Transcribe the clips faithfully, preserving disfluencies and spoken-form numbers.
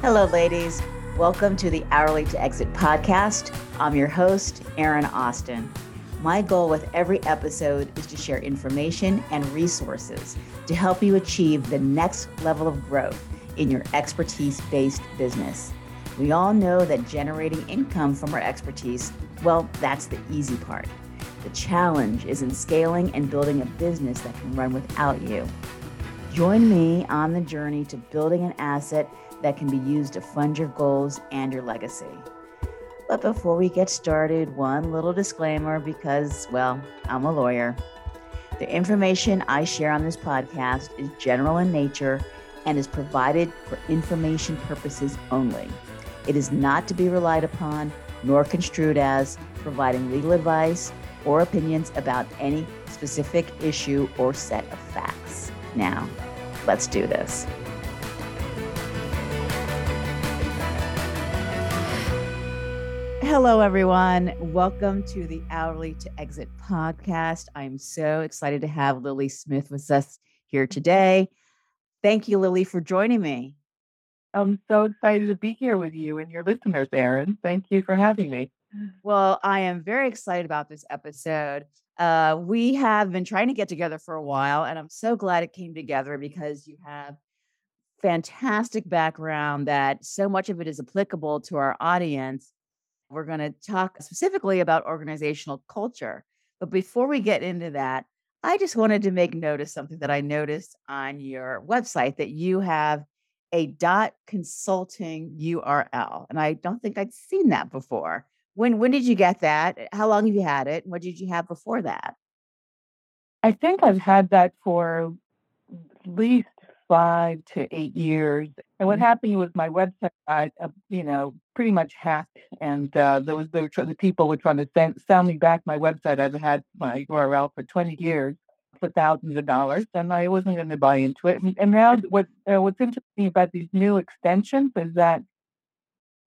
Hello, ladies. Welcome to the Hourly to Exit podcast. I'm your host, Erin Austin. My goal with every episode is to share information and resources to help you achieve the next level of growth in your expertise-based business. We all know that generating income from our expertise, well, that's the easy part. The challenge is in scaling and building a business that can run without you. Join me on the journey to building an asset that can be used to fund your goals and your legacy. But before we get started, one little disclaimer because, well, I'm a lawyer. The information I share on this podcast is general in nature and is provided for information purposes only. It is not to be relied upon nor construed as providing legal advice or opinions about any specific issue or set of facts. Now, let's do this. Hello, everyone. Welcome to the Hourly to Exit podcast. I'm so excited to have Lily Smith with us here today. Thank you, Lily, for joining me. I'm so excited to be here with you and your listeners, Erin. Thank you for having me. Well, I am very excited about this episode. Uh, we have been trying to get together for a while, and I'm so glad it came together because you have fantastic background that so much of it is applicable to our audience. We're going to talk specifically about organizational culture. But before we get into that, I just wanted to make note of something that I noticed on your website, that you have a dot consulting U R L. And I don't think I'd seen that before. When when did you get that? How long have you had it? What did you have before that? I think I've had that for at least five to eight years. And what happened was my website, I, uh, you know, pretty much hacked. And uh, there was the, the people were trying to send, sell me back my website. I've had my U R L for twenty years for thousands of dollars, and I wasn't going to buy into it. And, and now what, uh, what's interesting about these new extensions is that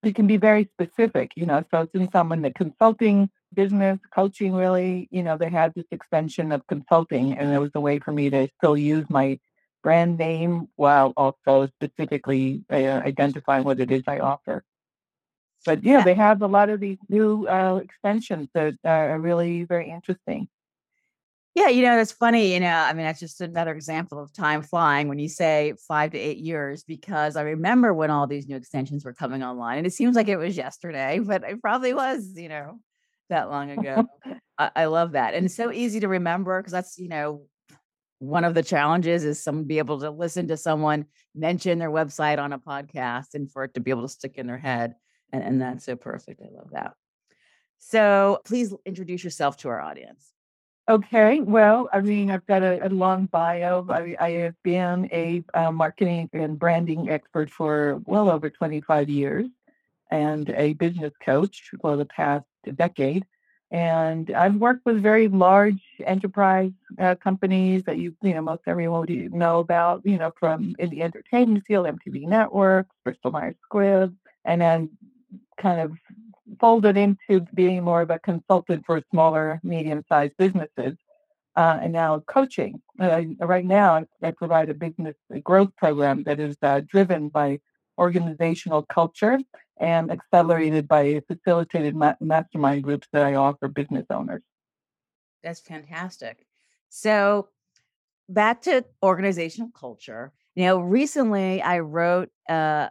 it can be very specific, you know, so it's in someone that consulting, business, coaching, really, you know, they had this extension of consulting, and it was a way for me to still use my brand name while also specifically uh, identifying what it is I offer. But yeah, yeah. They have a lot of these new uh, extensions that are really very interesting. Yeah, you know, that's funny. You know, I mean, that's just another example of time flying when you say five to eight years, because I remember when all these new extensions were coming online, and it seems like it was yesterday, but it probably was, you know, that long ago. I-, I love that. And it's so easy to remember because that's, you know, one of the challenges is someone be able to listen to someone mention their website on a podcast and for it to be able to stick in their head. And, and that's so perfect. I love that. So please introduce yourself to our audience. Okay. Well, I mean, I've got a, a long bio. I, I have been a uh, marketing and branding expert for well over twenty-five years and a business coach for the past decade. And I've worked with very large enterprise uh, companies that you, you know, most everyone would know about, you know, from in the entertainment field, M T V Networks, Bristol Myers Squibb, and then kind of folded into being more of a consultant for smaller, medium-sized businesses. Uh, and now coaching. Uh, right now, I provide a business growth program that is uh, driven by organizational culture and accelerated by facilitated ma- mastermind groups that I offer business owners. That's fantastic. So back to organizational culture. You know, recently I wrote uh,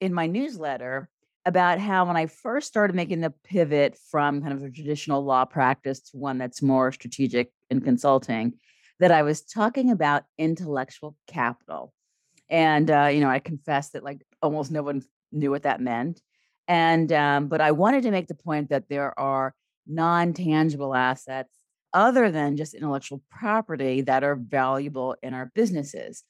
in my newsletter about how when I first started making the pivot from kind of a traditional law practice to one that's more strategic and consulting, that I was talking about intellectual capital. And, uh, you know, I confessed that like almost no one knew what that meant. And, um, but I wanted to make the point that there are non-tangible assets other than just intellectual property that are valuable in our businesses.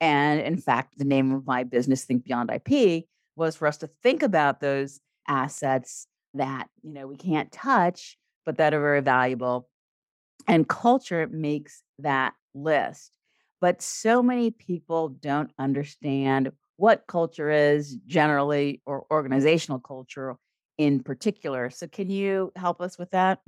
And in fact, the name of my business, Think Beyond I P, was for us to think about those assets that, you know, we can't touch, but that are very valuable. And culture makes that list. But so many people don't understand what culture is generally or organizational culture in particular. So can you help us with that?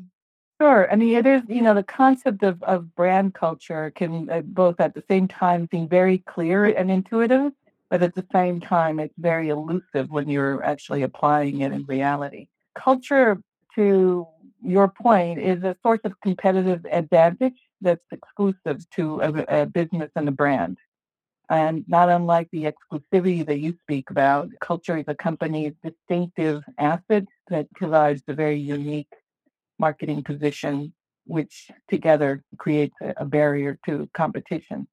Sure. I mean, there's, you know, the concept of, of brand culture can uh, both at the same time seem very clear and intuitive But at the same time, it's very elusive when you're actually applying it in reality. Culture, to your point, is a source of competitive advantage that's exclusive to a, a business and a brand. And not unlike the exclusivity that you speak about, culture is a company's distinctive asset that provides a very unique marketing position, which together creates a, a barrier to competition.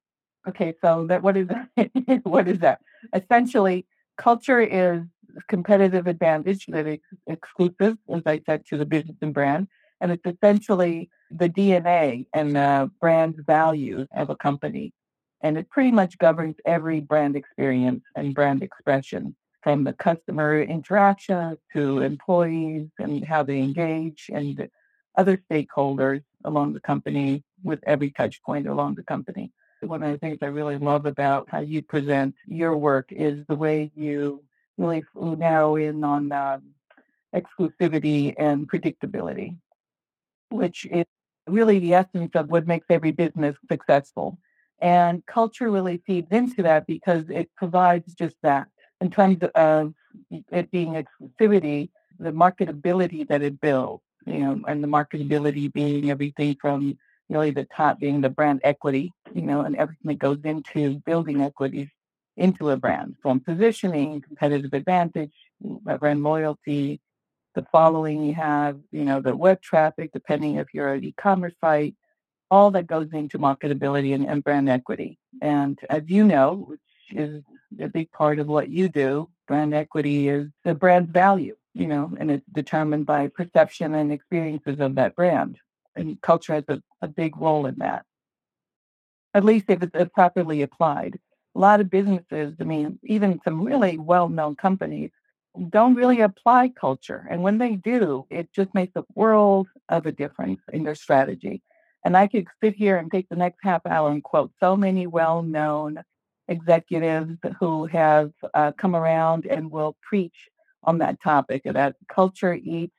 Okay, so that what is that? What is that? Essentially, culture is a competitive advantage that is exclusive, as I said, to the business and brand. And it's essentially the D N A and the brand values of a company. And it pretty much governs every brand experience and brand expression, from the customer interaction to employees and how they engage and other stakeholders along the company, with every touch point along the company. One of the things I really love about how you present your work is the way you really narrow in on um, exclusivity and predictability, which is really the essence of what makes every business successful. And culture really feeds into that because it provides just that. In terms of it being exclusivity, the marketability that it builds, you know, and the marketability being everything from really the top being the brand equity, you know, and everything that goes into building equities into a brand, from positioning, competitive advantage, brand loyalty, the following you have, you know, the web traffic, depending if you're an e-commerce site, all that goes into marketability and, and brand equity. And as you know, which is a big part of what you do, brand equity is the brand value, you know, and it's determined by perception and experiences of that brand. And culture has a, a big role in that, at least if it's properly applied. A lot of businesses, I mean, even some really well-known companies, don't really apply culture. And when they do, it just makes a world of a difference in their strategy. And I could sit here and take the next half hour and quote so many well-known executives who have uh, come around and will preach on that topic, that culture eats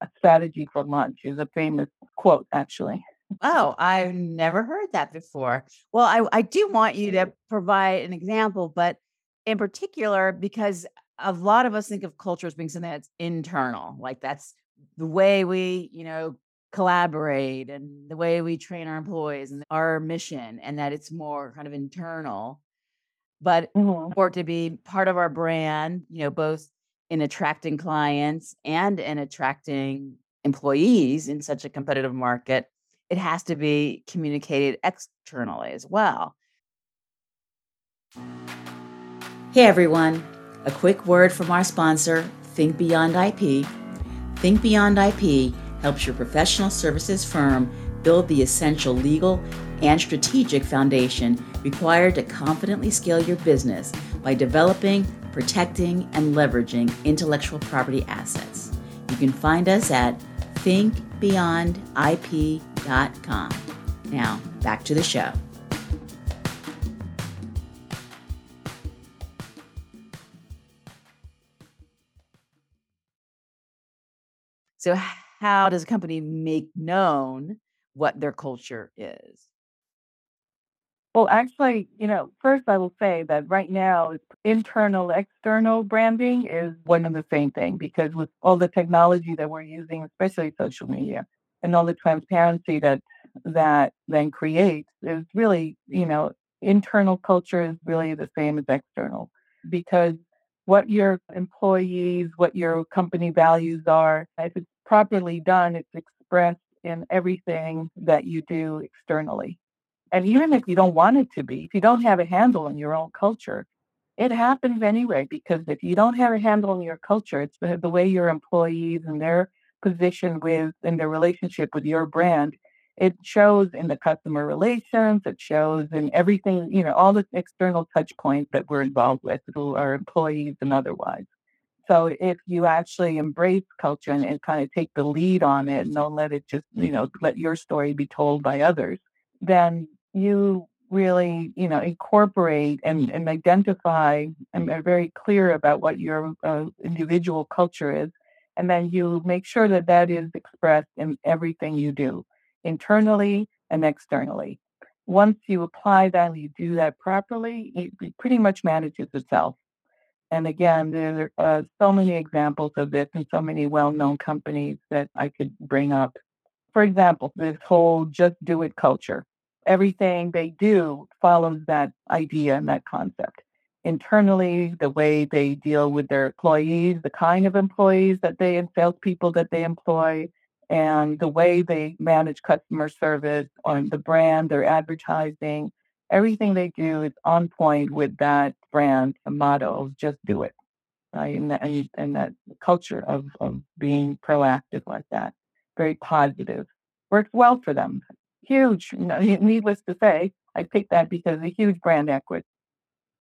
a strategy for lunch is a famous quote, actually. Oh, I've never heard that before. Well, I, I do want you to provide an example, but in particular, because a lot of us think of culture as being something that's internal, like that's the way we, you know, collaborate and the way we train our employees and our mission, and that it's more kind of internal, but mm-hmm. for it to be part of our brand, you know, both in attracting clients and in attracting employees in such a competitive market, it has to be communicated externally as well. Hey everyone, a quick word from our sponsor, Think Beyond I P. Think Beyond I P helps your professional services firm build the essential legal and strategic foundation required to confidently scale your business by developing, protecting, and leveraging intellectual property assets. You can find us at think beyond I P dot com. Now, back to the show. So how does a company make known what their culture is? Well, actually, you know, first I will say that right now, internal, external branding is one and the same thing, because with all the technology that we're using, especially social media, and all the transparency that that then creates, is really, you know, internal culture is really the same as external, because what your employees, what your company values are, if it's properly done, it's expressed in everything that you do externally. And even if you don't want it to be, if you don't have a handle on your own culture, it happens anyway, because if you don't have a handle on your culture, it's the, the way your employees and their position with and their relationship with your brand, it shows in the customer relations, it shows in everything, you know, all the external touch points that we're involved with through our employees and otherwise. So if you actually embrace culture and, and kind of take the lead on it and don't let it just, you know, let your story be told by others, then you really, you know, incorporate and, and identify and are very clear about what your uh, individual culture is. And then you make sure that that is expressed in everything you do, internally and externally. once you apply that and you do that properly, it pretty much manages itself. And again, there are uh, so many examples of this and so many well-known companies that I could bring up. For example, this whole just do it culture. Everything they do follows that idea and that concept. Internally, the way they deal with their employees, the kind of employees that they and salespeople that they employ, and the way they manage customer service on the brand, their advertising, everything they do is on point with that brand motto of just do it, right? And that, and that culture of, of being proactive like that, very positive, worked well for them. Huge, needless to say, I picked that because a huge brand equity.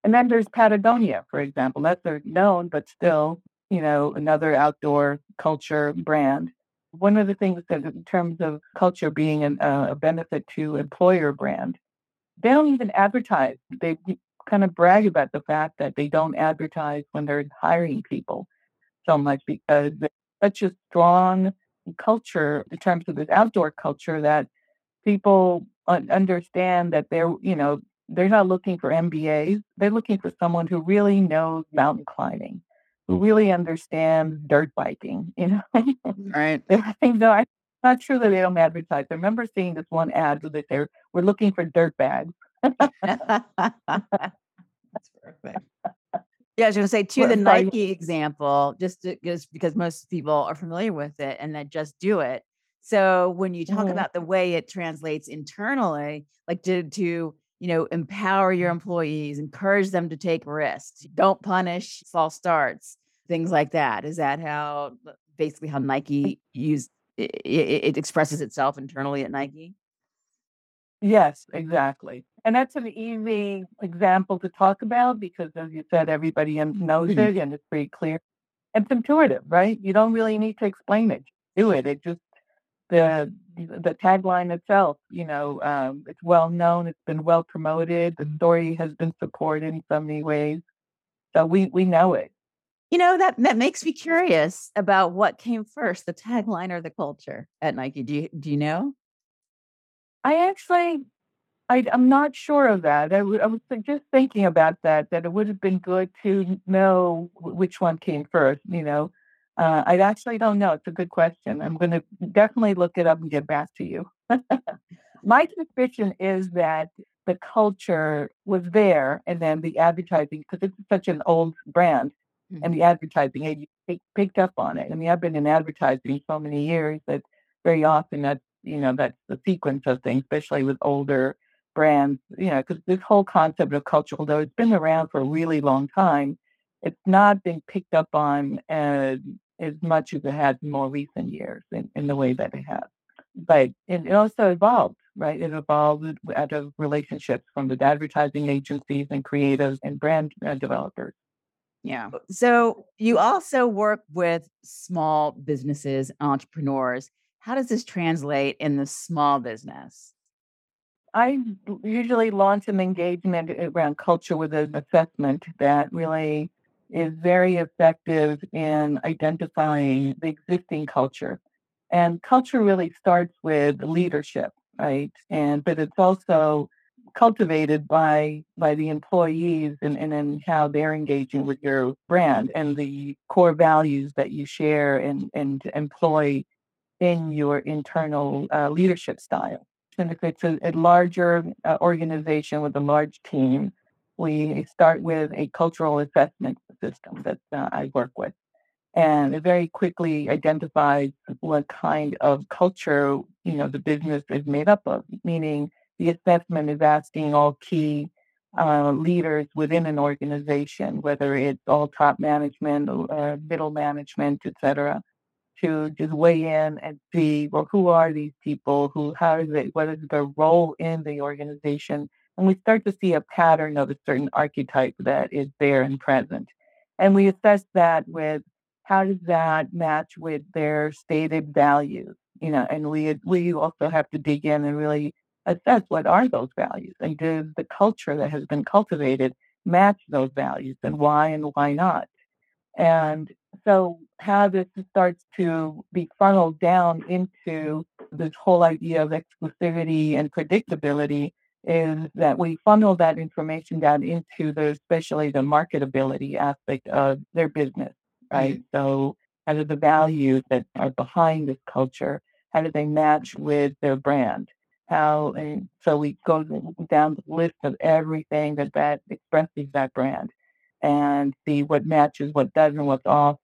And then there's Patagonia, for example. That's known, but still, you know, another outdoor culture brand. One of the things that in terms of culture being an, uh, a benefit to employer brand, they don't even advertise. They kind of brag about the fact that they don't advertise when they're hiring people so much because there's such a strong culture in terms of this outdoor culture that people understand that they're, you know, they're not looking for M B As. They're looking for someone who really knows mountain climbing, who really understands dirt biking, you know? Right. No, I'm not sure that they don't advertise. I remember seeing this one ad where they say, we're looking for dirt bags. That's perfect. Yeah, I was going to say, to the Nike example, just, to, just because most people are familiar with it and that just do it. So when you talk mm-hmm. about the way it translates internally, like to, to you know, empower your employees, encourage them to take risks, don't punish false starts, things like that. Is that how, basically how Nike used, it, it expresses itself internally at Nike? Yes, exactly. And that's an easy example to talk about because, as you said, everybody knows it and it's pretty clear. And it's intuitive, right? You don't really need to explain it. Do it. It just, The the tagline itself, you know, um, it's well known. It's been well promoted. The story has been supported in so many ways. So we we know it. You know, that, that makes me curious about what came first, the tagline or the culture at Nike. Do you, do you know? I actually, I, I'm not sure of that. I, w- I was just thinking about that, that it would have been good to know which one came first, you know. Uh, I actually don't know. It's a good question. I'm going to definitely look it up and get back to you. My suspicion is that the culture was there and then the advertising, because it's such an old brand, mm-hmm. and the advertising agency picked up on it. I mean, I've been in advertising so many years that very often that's, you know, that's the sequence of things, especially with older brands, you know, because this whole concept of culture, although it's been around for a really long time, it's not been picked up on uh, as much as it has in more recent years in, in the way that it has. But it, it also evolved, right? It evolved out of relationships from the advertising agencies and creatives and brand uh, developers. Yeah. So you also work with small businesses, entrepreneurs. How does this translate in the small business? I usually launch an engagement around culture with an assessment that really is very effective in identifying the existing culture. And culture really starts with leadership, right? And but it's also cultivated by by the employees and, and then how they're engaging with your brand and the core values that you share and, and employ in your internal uh, leadership style. And if it's a, a larger uh, organization with a large team, we start with a cultural assessment system that uh, I work with. And it very quickly identifies what kind of culture, you know, the business is made up of, meaning the assessment is asking all key uh, leaders within an organization, whether it's all top management, uh, middle management, et cetera, to just weigh in and see, well, who are these people? Who, how is it, what is their role in the organization? And we start to see a pattern of a certain archetype that is there and present. And we assess that with how does that match with their stated values, you know, and we we also have to dig in and really assess what are those values and does the culture that has been cultivated match those values and why and why not? And so how this starts to be funneled down into this whole idea of exclusivity and predictability is that we funnel that information down into the, especially the marketability aspect of their business, right? Mm-hmm. So how do the values that are behind this culture, how do they match with their brand? How, and so we go down the list of everything that, that expresses that brand and see what matches, what doesn't, what's off.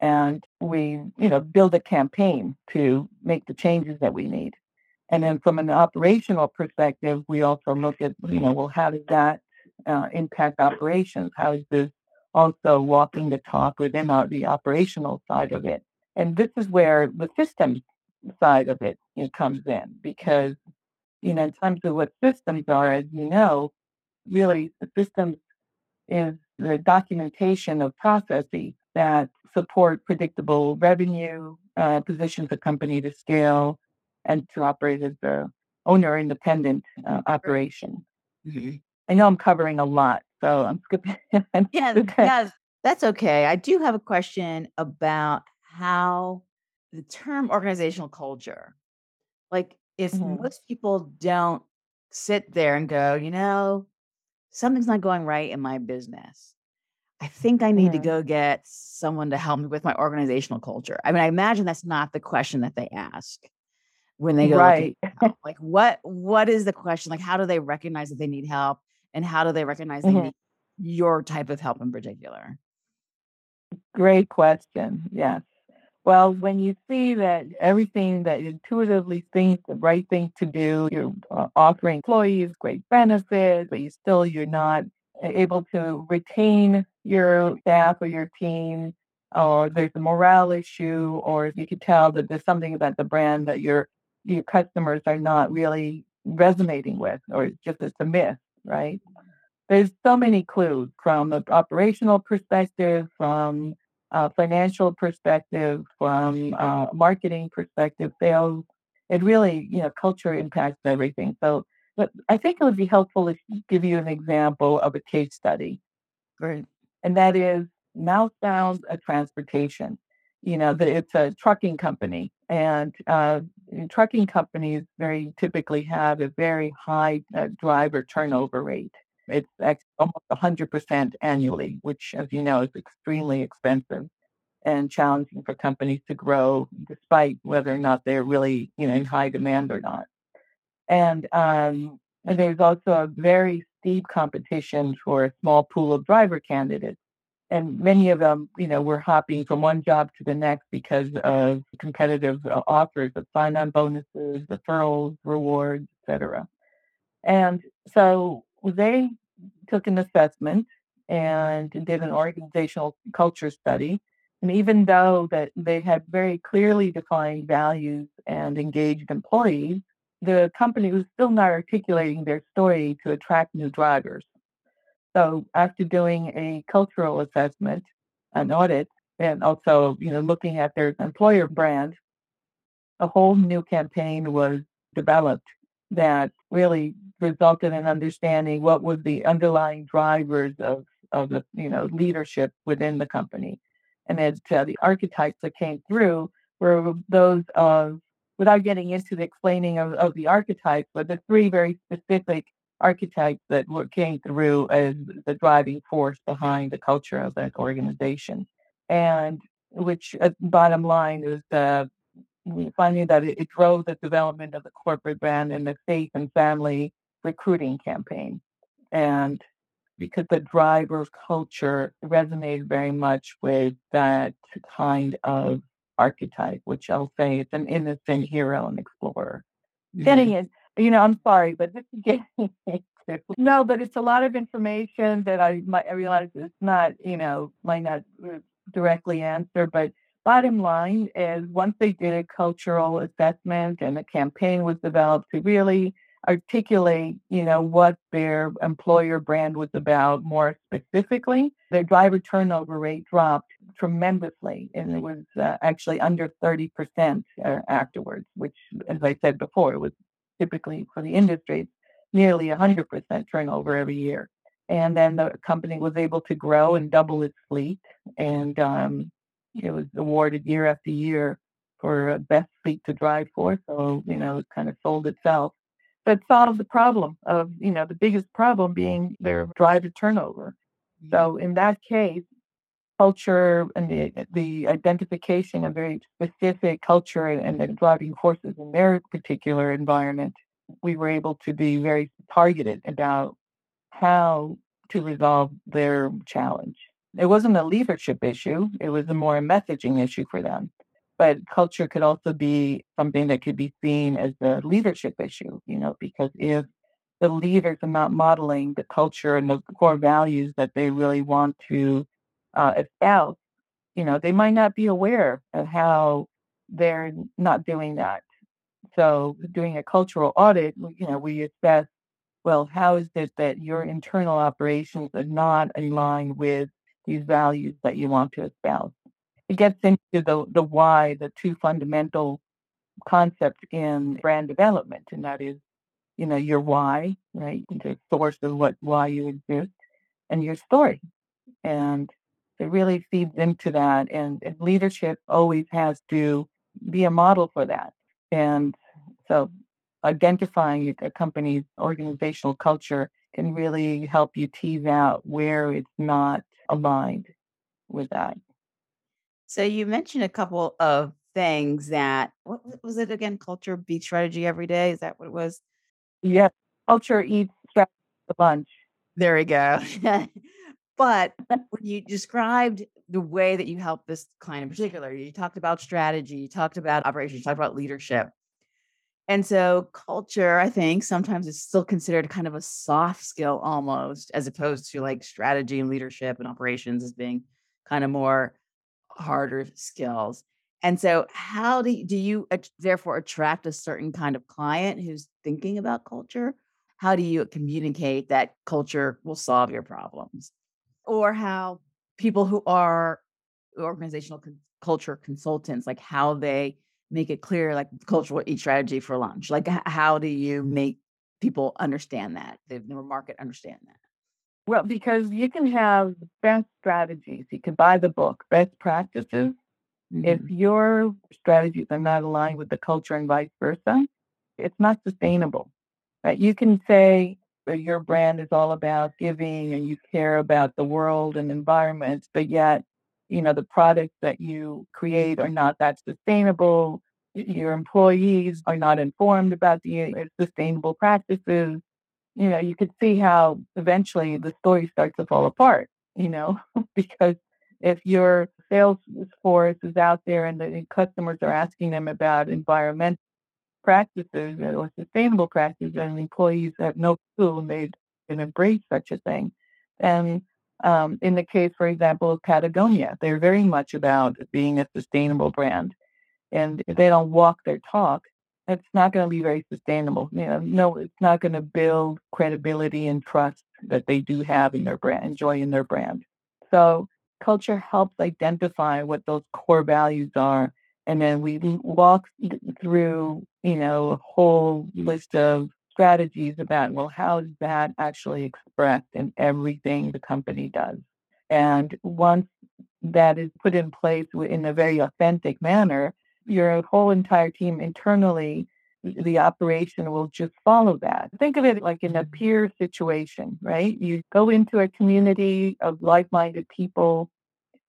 And we, you know, build a campaign to make the changes that we need. And then from an operational perspective, we also look at, you know, well, how does that uh, impact operations? How is this also walking the talk within our, the operational side of it? And this is where the systems side of it, you know, comes in, because, you know, in terms of what systems are, as you know, really the systems is the documentation of processes that support predictable revenue, uh, positions a company to scale, and to operate as an owner-independent uh, operation. Mm-hmm. I know I'm covering a lot, so I'm skipping. yes, yes, that's okay. I do have a question about how the term organizational culture, like if mm-hmm. most people don't sit there and go, you know, something's not going right in my business. I think I need mm-hmm. to go get someone to help me with my organizational culture. I mean, I imagine that's not the question that they ask when they go, right. like, what, what is the question? Like, how do they recognize that they need help, and how do they recognize mm-hmm. they need your type of help in particular? Great question. Yes. Well, when you see that everything that intuitively thinks the right thing to do, you're uh, offering employees great benefits, but you still, you're not able to retain your staff or your team, or there's a morale issue, or you can tell that there's something about the brand that you're your customers are not really resonating with, or just it's a myth, right? There's so many clues from the operational perspective, from a financial perspective, from a marketing perspective, sales. It really, you know, culture impacts everything. So but I think it would be helpful to give you an example of a case study. Great. And that is Mountdown Transportation. You know, the, it's a trucking company. And uh, trucking companies very typically have a very high uh, driver turnover rate. It's almost one hundred percent annually, which, as you know, is extremely expensive and challenging for companies to grow, despite whether or not they're really, you know, in high demand or not. And, um, and there's also a very steep competition for a small pool of driver candidates. And many of them, you know, were hopping from one job to the next because of competitive offers of sign-on bonuses, referrals, rewards, et cetera. And so they took an assessment and did an organizational culture study. And even though that they had very clearly defined values and engaged employees, the company was still not articulating their story to attract new drivers. So after doing a cultural assessment, an audit, and also, you know, looking at their employer brand, a whole new campaign was developed that really resulted in understanding what was the underlying drivers of, of the, you know, leadership within the company. And then uh, the archetypes that came through were those of, without getting into the explaining of, of the archetypes, but the three very specific archetypes that were, came through as the driving force behind the culture of that organization. And which, uh, bottom line, is uh, finding that it, it drove the development of the corporate brand and the faith and family recruiting campaign. And because the driver culture resonated very much with that kind of archetype, which I'll say it's an innocent hero and explorer. Mm-hmm. Getting it, you know, I'm sorry, but this is getting into. No, but it's a lot of information that I might I realize it's not, you know, might not directly answer. But bottom line is, once they did a cultural assessment and a campaign was developed to really articulate, you know, what their employer brand was about more specifically, their driver turnover rate dropped tremendously, and it was uh, actually under thirty percent afterwards, which, as I said before, was typically for the industry, nearly one hundred percent turnover every year. And then the company was able to grow and double its fleet. And um, it was awarded year after year for best fleet to drive for. So, you know, it kind of sold itself. but solve the problem of, you know, the biggest problem being their driver turnover. So in that case, culture and the the identification of very specific culture and the driving forces in their particular environment, we were able to be very targeted about how to resolve their challenge. It wasn't a leadership issue. It was a more messaging issue for them. But culture could also be something that could be seen as a leadership issue, you know, because if the leaders are not modeling the culture and the core values that they really want to uh, espouse, you know, they might not be aware of how they're not doing that. So doing a cultural audit, you know, we assess, well, how is it that your internal operations are not aligned with these values that you want to espouse? It gets into the, the why, the two fundamental concepts in brand development, and that is, you know, your why, right? The source of what why you exist, and your story. And it really feeds into that. And, and leadership always has to be a model for that. And so identifying a company's organizational culture can really help you tease out where it's not aligned with that. So you mentioned a couple of things that, what was it again? Culture beats strategy every day. Is that what it was? Yes. Culture eats strategy for lunch. There we go. But when you described the way that you helped this client in particular, you talked about strategy, you talked about operations, you talked about leadership. And so culture, I think sometimes is still considered kind of a soft skill almost, as opposed to like strategy and leadership and operations as being kind of more harder skills. And so how do you, do you uh, therefore attract a certain kind of client who's thinking about culture? How do you communicate that culture will solve your problems? Or how people who are organizational con- culture consultants, like how they make it clear, like culture will eat strategy for lunch. Like h- how do you make people understand that? The market understand that? Well, because you can have best strategies. You can buy the book, best practices. Mm-hmm. If your strategies are not aligned with the culture and vice versa, it's not sustainable. Right? You can say that your brand is all about giving and you care about the world and environment, but yet, you know, the products that you create are not that sustainable. Your employees are not informed about the sustainable practices. You know, you could see how eventually the story starts to fall apart, you know, because if your sales force is out there and the and customers are asking them about environmental practices or sustainable practices, and employees have no clue and they can embrace such a thing. And um, in the case, for example, of Patagonia, they're very much about being a sustainable brand. And if they don't walk their talk, it's not going to be very sustainable. You know, no, it's not going to build credibility and trust that they do have in their brand, enjoy in their brand. So culture helps identify what those core values are. And then we walk through, you know, a whole list of strategies about, well, how is that actually expressed in everything the company does? And once that is put in place in a very authentic manner, your whole entire team internally, the operation will just follow that. Think of it like in a peer situation, right? You go into a community of like-minded people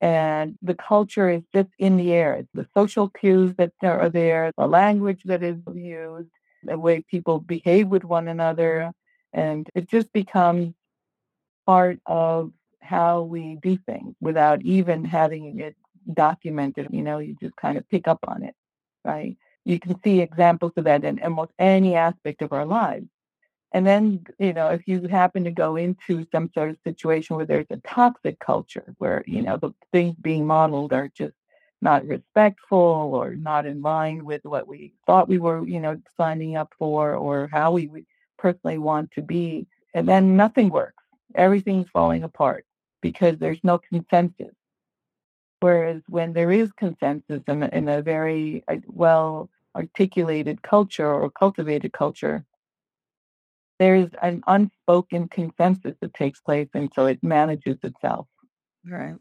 and the culture is just in the air. It's the social cues that are there, the language that is used, the way people behave with one another. And it just becomes part of how we do things without even having it documented, you know, you just kind of pick up on it, right? You can see examples of that in almost any aspect of our lives. And then, you know, if you happen to go into some sort of situation where there's a toxic culture where, you know, the things being modeled are just not respectful or not in line with what we thought we were, you know, signing up for or how we personally want to be, and then nothing works. Everything's falling apart because there's no consensus. Whereas when there is consensus in a, in a very well-articulated culture or cultivated culture, there is an unspoken consensus that takes place, and so it manages itself. All right. All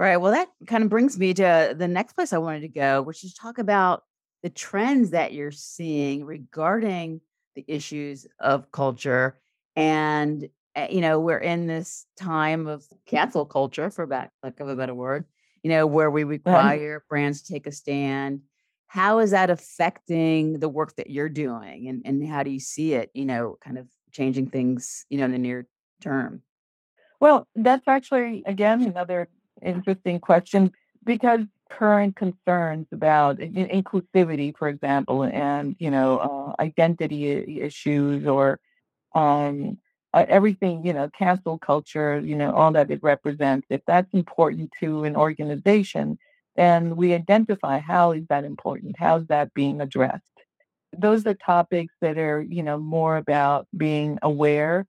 right. Well, that kind of brings me to the next place I wanted to go, which is talk about the trends that you're seeing regarding the issues of culture. And, you know, we're in this time of cancel culture, for lack of a better word, you know, where we require um, brands to take a stand. How is that affecting the work that you're doing? And, and how do you see it, you know, kind of changing things, you know, in the near term? Well, that's actually, again, another interesting question, because current concerns about inclusivity, for example, and, you know, uh, identity issues or um, everything, you know, cancel culture, you know, all that it represents, if that's important to an organization, then we identify how is that important? How's that being addressed? Those are topics that are, you know, more about being aware,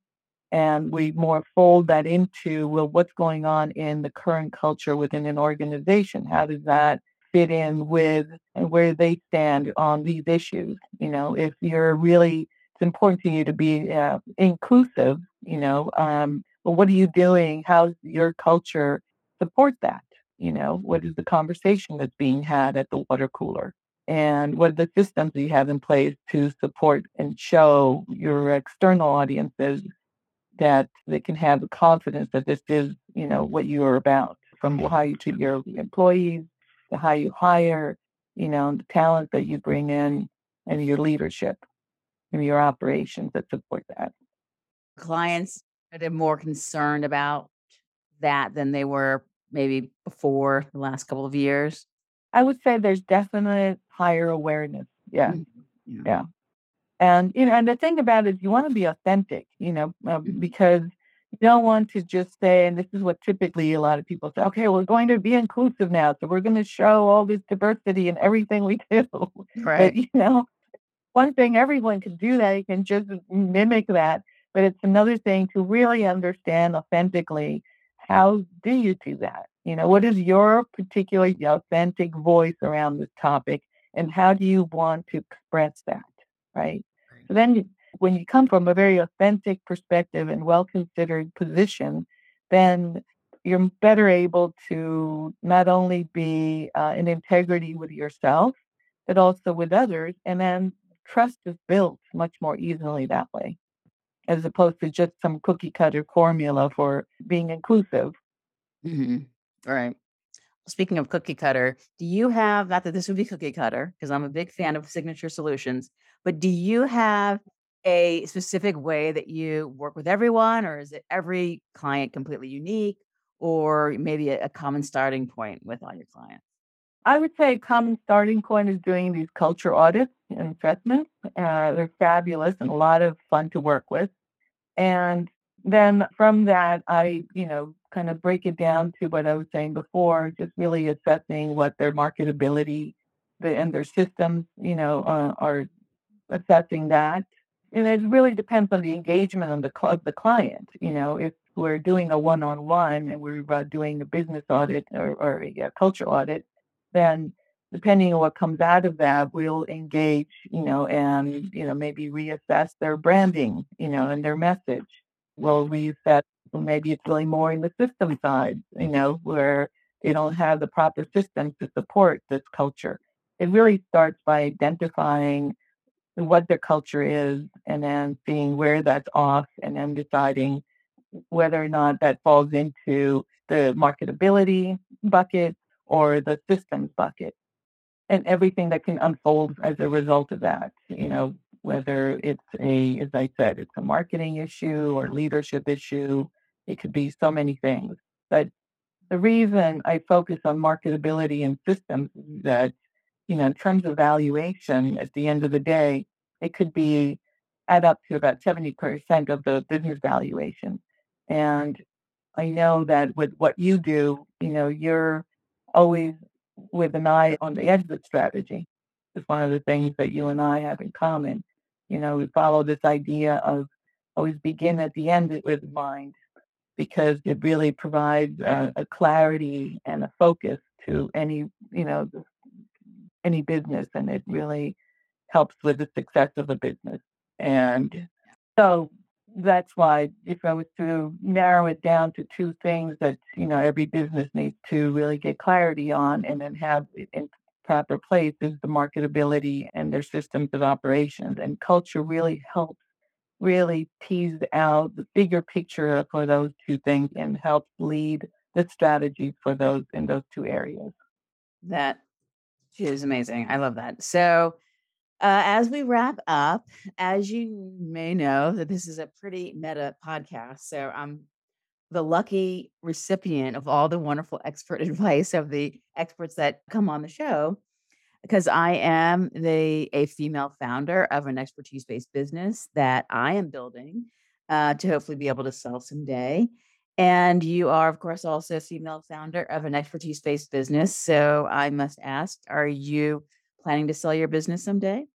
and we more fold that into, well, what's going on in the current culture within an organization? How does that fit in with where they stand on these issues? You know, if you're really, it's important to you to be uh, inclusive, you know, um, well, what are you doing? How does your culture support that? You know, what is the conversation that's being had at the water cooler? And what are the systems you have in place to support and show your external audiences that they can have the confidence that this is, you know, what you are about, from how you treat your employees, to how you hire, you know, the talent that you bring in, and your leadership and your operations that support that. Clients are more concerned about that than they were maybe before the last couple of years? I would say there's definite higher awareness. Yeah. Mm-hmm. Yeah. yeah. And, you know, and the thing about it is you want to be authentic, you know, uh, because you don't want to just say, and this is what typically a lot of people say, okay, we're going to be inclusive now, so we're going to show all this diversity in everything we do. Right. But, you know, one thing, everyone can do that. You can just mimic that. But it's another thing to really understand authentically, how do you do that? You know, what is your particular authentic voice around this topic, and how do you want to express that, right? right. So then you, when you come from a very authentic perspective and well-considered position, then you're better able to not only be uh, in integrity with yourself, but also with others. And then trust is built much more easily that way, as opposed to just some cookie cutter formula for being inclusive. Mm-hmm. All right. Speaking of cookie cutter, do you have, not that this would be cookie cutter, because I'm a big fan of signature solutions, but do you have a specific way that you work with everyone, or is it every client completely unique, or maybe a, a common starting point with all your clients? I would say a common starting point is doing these culture audits and assessments. Uh, they're fabulous and a lot of fun to work with. And then from that, I, you know, kind of break it down to what I was saying before, just really assessing what their marketability and their systems, you know, uh, are assessing that. And it really depends on the engagement of the, cl- the client. You know, if we're doing a one-on-one and we're uh, doing a business audit or, or a culture audit, then depending on what comes out of that, we'll engage, you know, and, you know, maybe reassess their branding, you know, and their message. We'll reassess, maybe it's really more in the system side, you know, where they don't have the proper systems to support this culture. It really starts by identifying what their culture is, and then seeing where that's off, and then deciding whether or not that falls into the marketability bucket or the systems bucket, and everything that can unfold as a result of that, you know, whether it's a, as I said, it's a marketing issue or leadership issue. It could be so many things. But the reason I focus on marketability and systems is that, you know, in terms of valuation, at the end of the day, it could be add up to about seventy percent of the business valuation. And I know that with what you do, you know, you're always with an eye on the exit strategy. It's one of the things that you and I have in common. You know, we follow this idea of always begin at the end with mind, because it really provides a, a clarity and a focus to any, you know, any business, and it really helps with the success of a business. And so that's why if I was to narrow it down to two things that, you know, every business needs to really get clarity on and then have proper place is the marketability and their systems of operations. And culture really helps really tease out the bigger picture for those two things and helps lead the strategies for those in those two areas. That is amazing. I love that. So uh, as we wrap up, as you may know, that this is a pretty meta podcast. So I'm the lucky recipient of all the wonderful expert advice of the experts that come on the show, because I am the a female founder of an expertise-based business that I am building uh, to hopefully be able to sell someday. And you are, of course, also a female founder of an expertise-based business. So I must ask, are you planning to sell your business someday?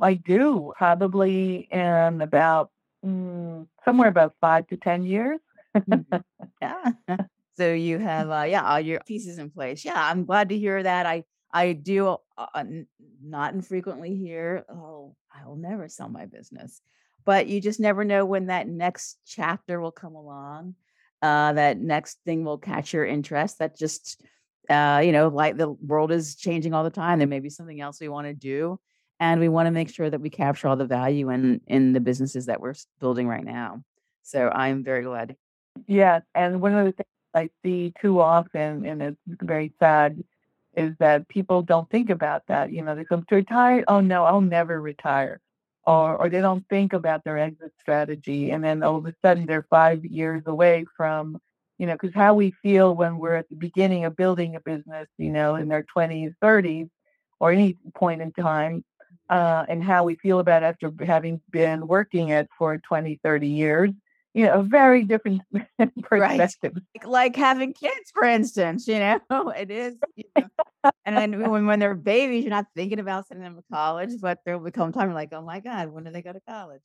I do, probably in about mm, somewhere about five to ten years. Yeah. So you have, uh, yeah, all your pieces in place. Yeah, I'm glad to hear that. I, I do uh, n- not infrequently hear, oh, I'll never sell my business. But you just never know when that next chapter will come along. Uh, that next thing will catch your interest. That just, uh, you know, like the world is changing all the time. There may be something else we want to do. And we want to make sure that we capture all the value in, in the businesses that we're building right now. So I'm very glad. Yeah. And one of the things I see too often, and it's very sad, is that people don't think about that. You know, they come to retire. Oh, no, I'll never retire. Or, or they don't think about their exit strategy. And then all of a sudden they're five years away from, you know, because how we feel when we're at the beginning of building a business, you know, in their twenties, thirties, or any point in time, uh, and how we feel about after having been working it for twenty, thirty years, you know, a very different perspective. Right. Like, like having kids, for instance, you know, it is. You know. And then when, when they're babies, you're not thinking about sending them to college, but there will become time like, oh my God, when do they go to college?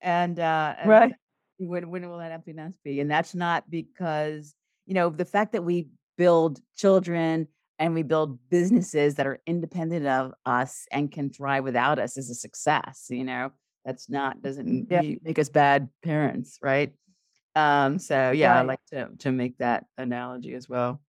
And, uh, and right. when, when will that empty nest be? And that's not because, you know, the fact that we build children and we build businesses that are independent of us and can thrive without us is a success, you know, that's not, doesn't yeah. make us bad parents. Right. Um, so yeah, right. I like to, to make that analogy as well.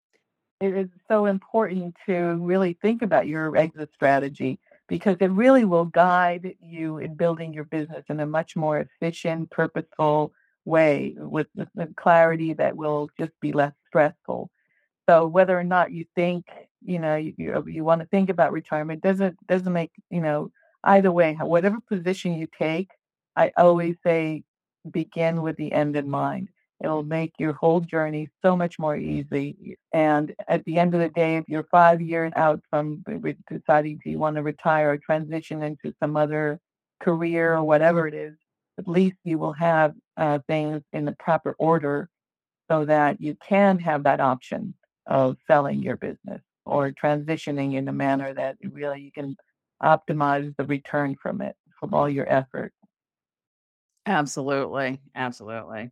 It is so important to really think about your exit strategy because it really will guide you in building your business in a much more efficient, purposeful way with the clarity that will just be less stressful. So whether or not you think, you know, you, you, you want to think about retirement doesn't doesn't make, you know, either way, whatever position you take, I always say begin with the end in mind. It'll make your whole journey so much more easy. And at the end of the day, if you're five years out from deciding do you want to retire or transition into some other career or whatever it is, at least you will have uh, things in the proper order so that you can have that option of selling your business or transitioning in a manner that really you can optimize the return from it, from all your effort. Absolutely. Absolutely.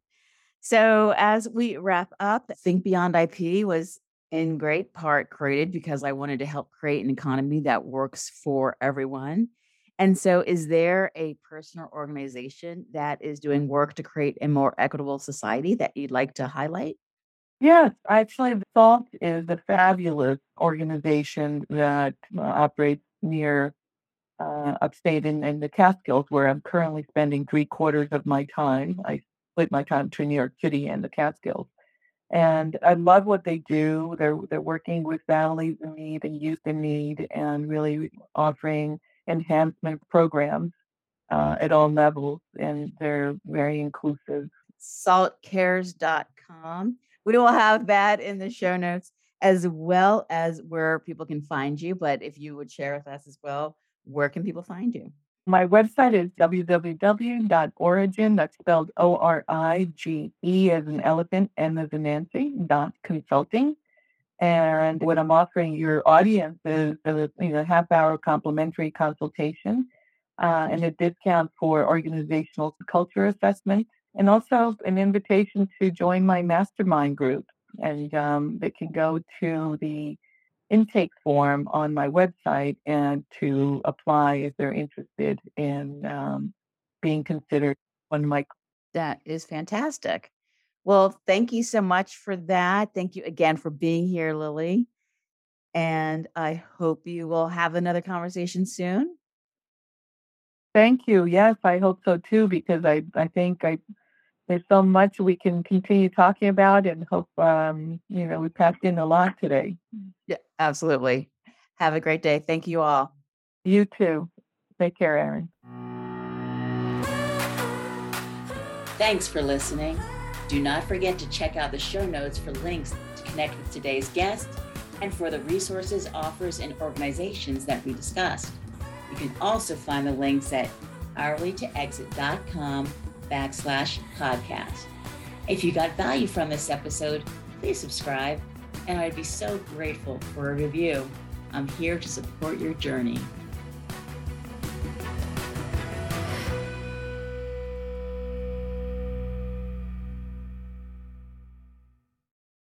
So as we wrap up, Think Beyond I P was in great part created because I wanted to help create an economy that works for everyone. And so is there a person or organization that is doing work to create a more equitable society that you'd like to highlight? Yes, actually, Salt is a fabulous organization that uh, operates near uh, upstate in, in the Catskills, where I'm currently spending three quarters of my time. I split my time to New York City and the Catskills. And I love what they do. They're they're working with families in need and youth in need and really offering enhancement programs uh, at all levels. And they're very inclusive. Salt cares dot com. We will have that in the show notes as well as where people can find you. But if you would share with us as well, where can people find you? My website is w w w dot origin, that's spelled O R I G E as an elephant and as a Nancy, dot consulting. And what I'm offering your audience is a you know, half hour complimentary consultation uh, and a discount for organizational culture assessment, and also an invitation to join my mastermind group. And um, they can go to the intake form on my website and to apply if they're interested in um, being considered one of my. That is fantastic. Well, thank you so much for that. Thank you again for being here, Lily. and I hope you will have another conversation soon. Thank you. Yes, I hope so too, because I, I think I, there's so much we can continue talking about, and hope, um, you know, we packed in a lot today. Yeah, absolutely. Have a great day. Thank you all. You too. Take care, Erin. Thanks for listening. Do not forget to check out the show notes for links to connect with today's guest and for the resources, offers, and organizations that we discussed. You can also find the links at hourlytoexit.com backslash podcast. If you got value from this episode, please subscribe, and I'd be so grateful for a review. I'm here to support your journey.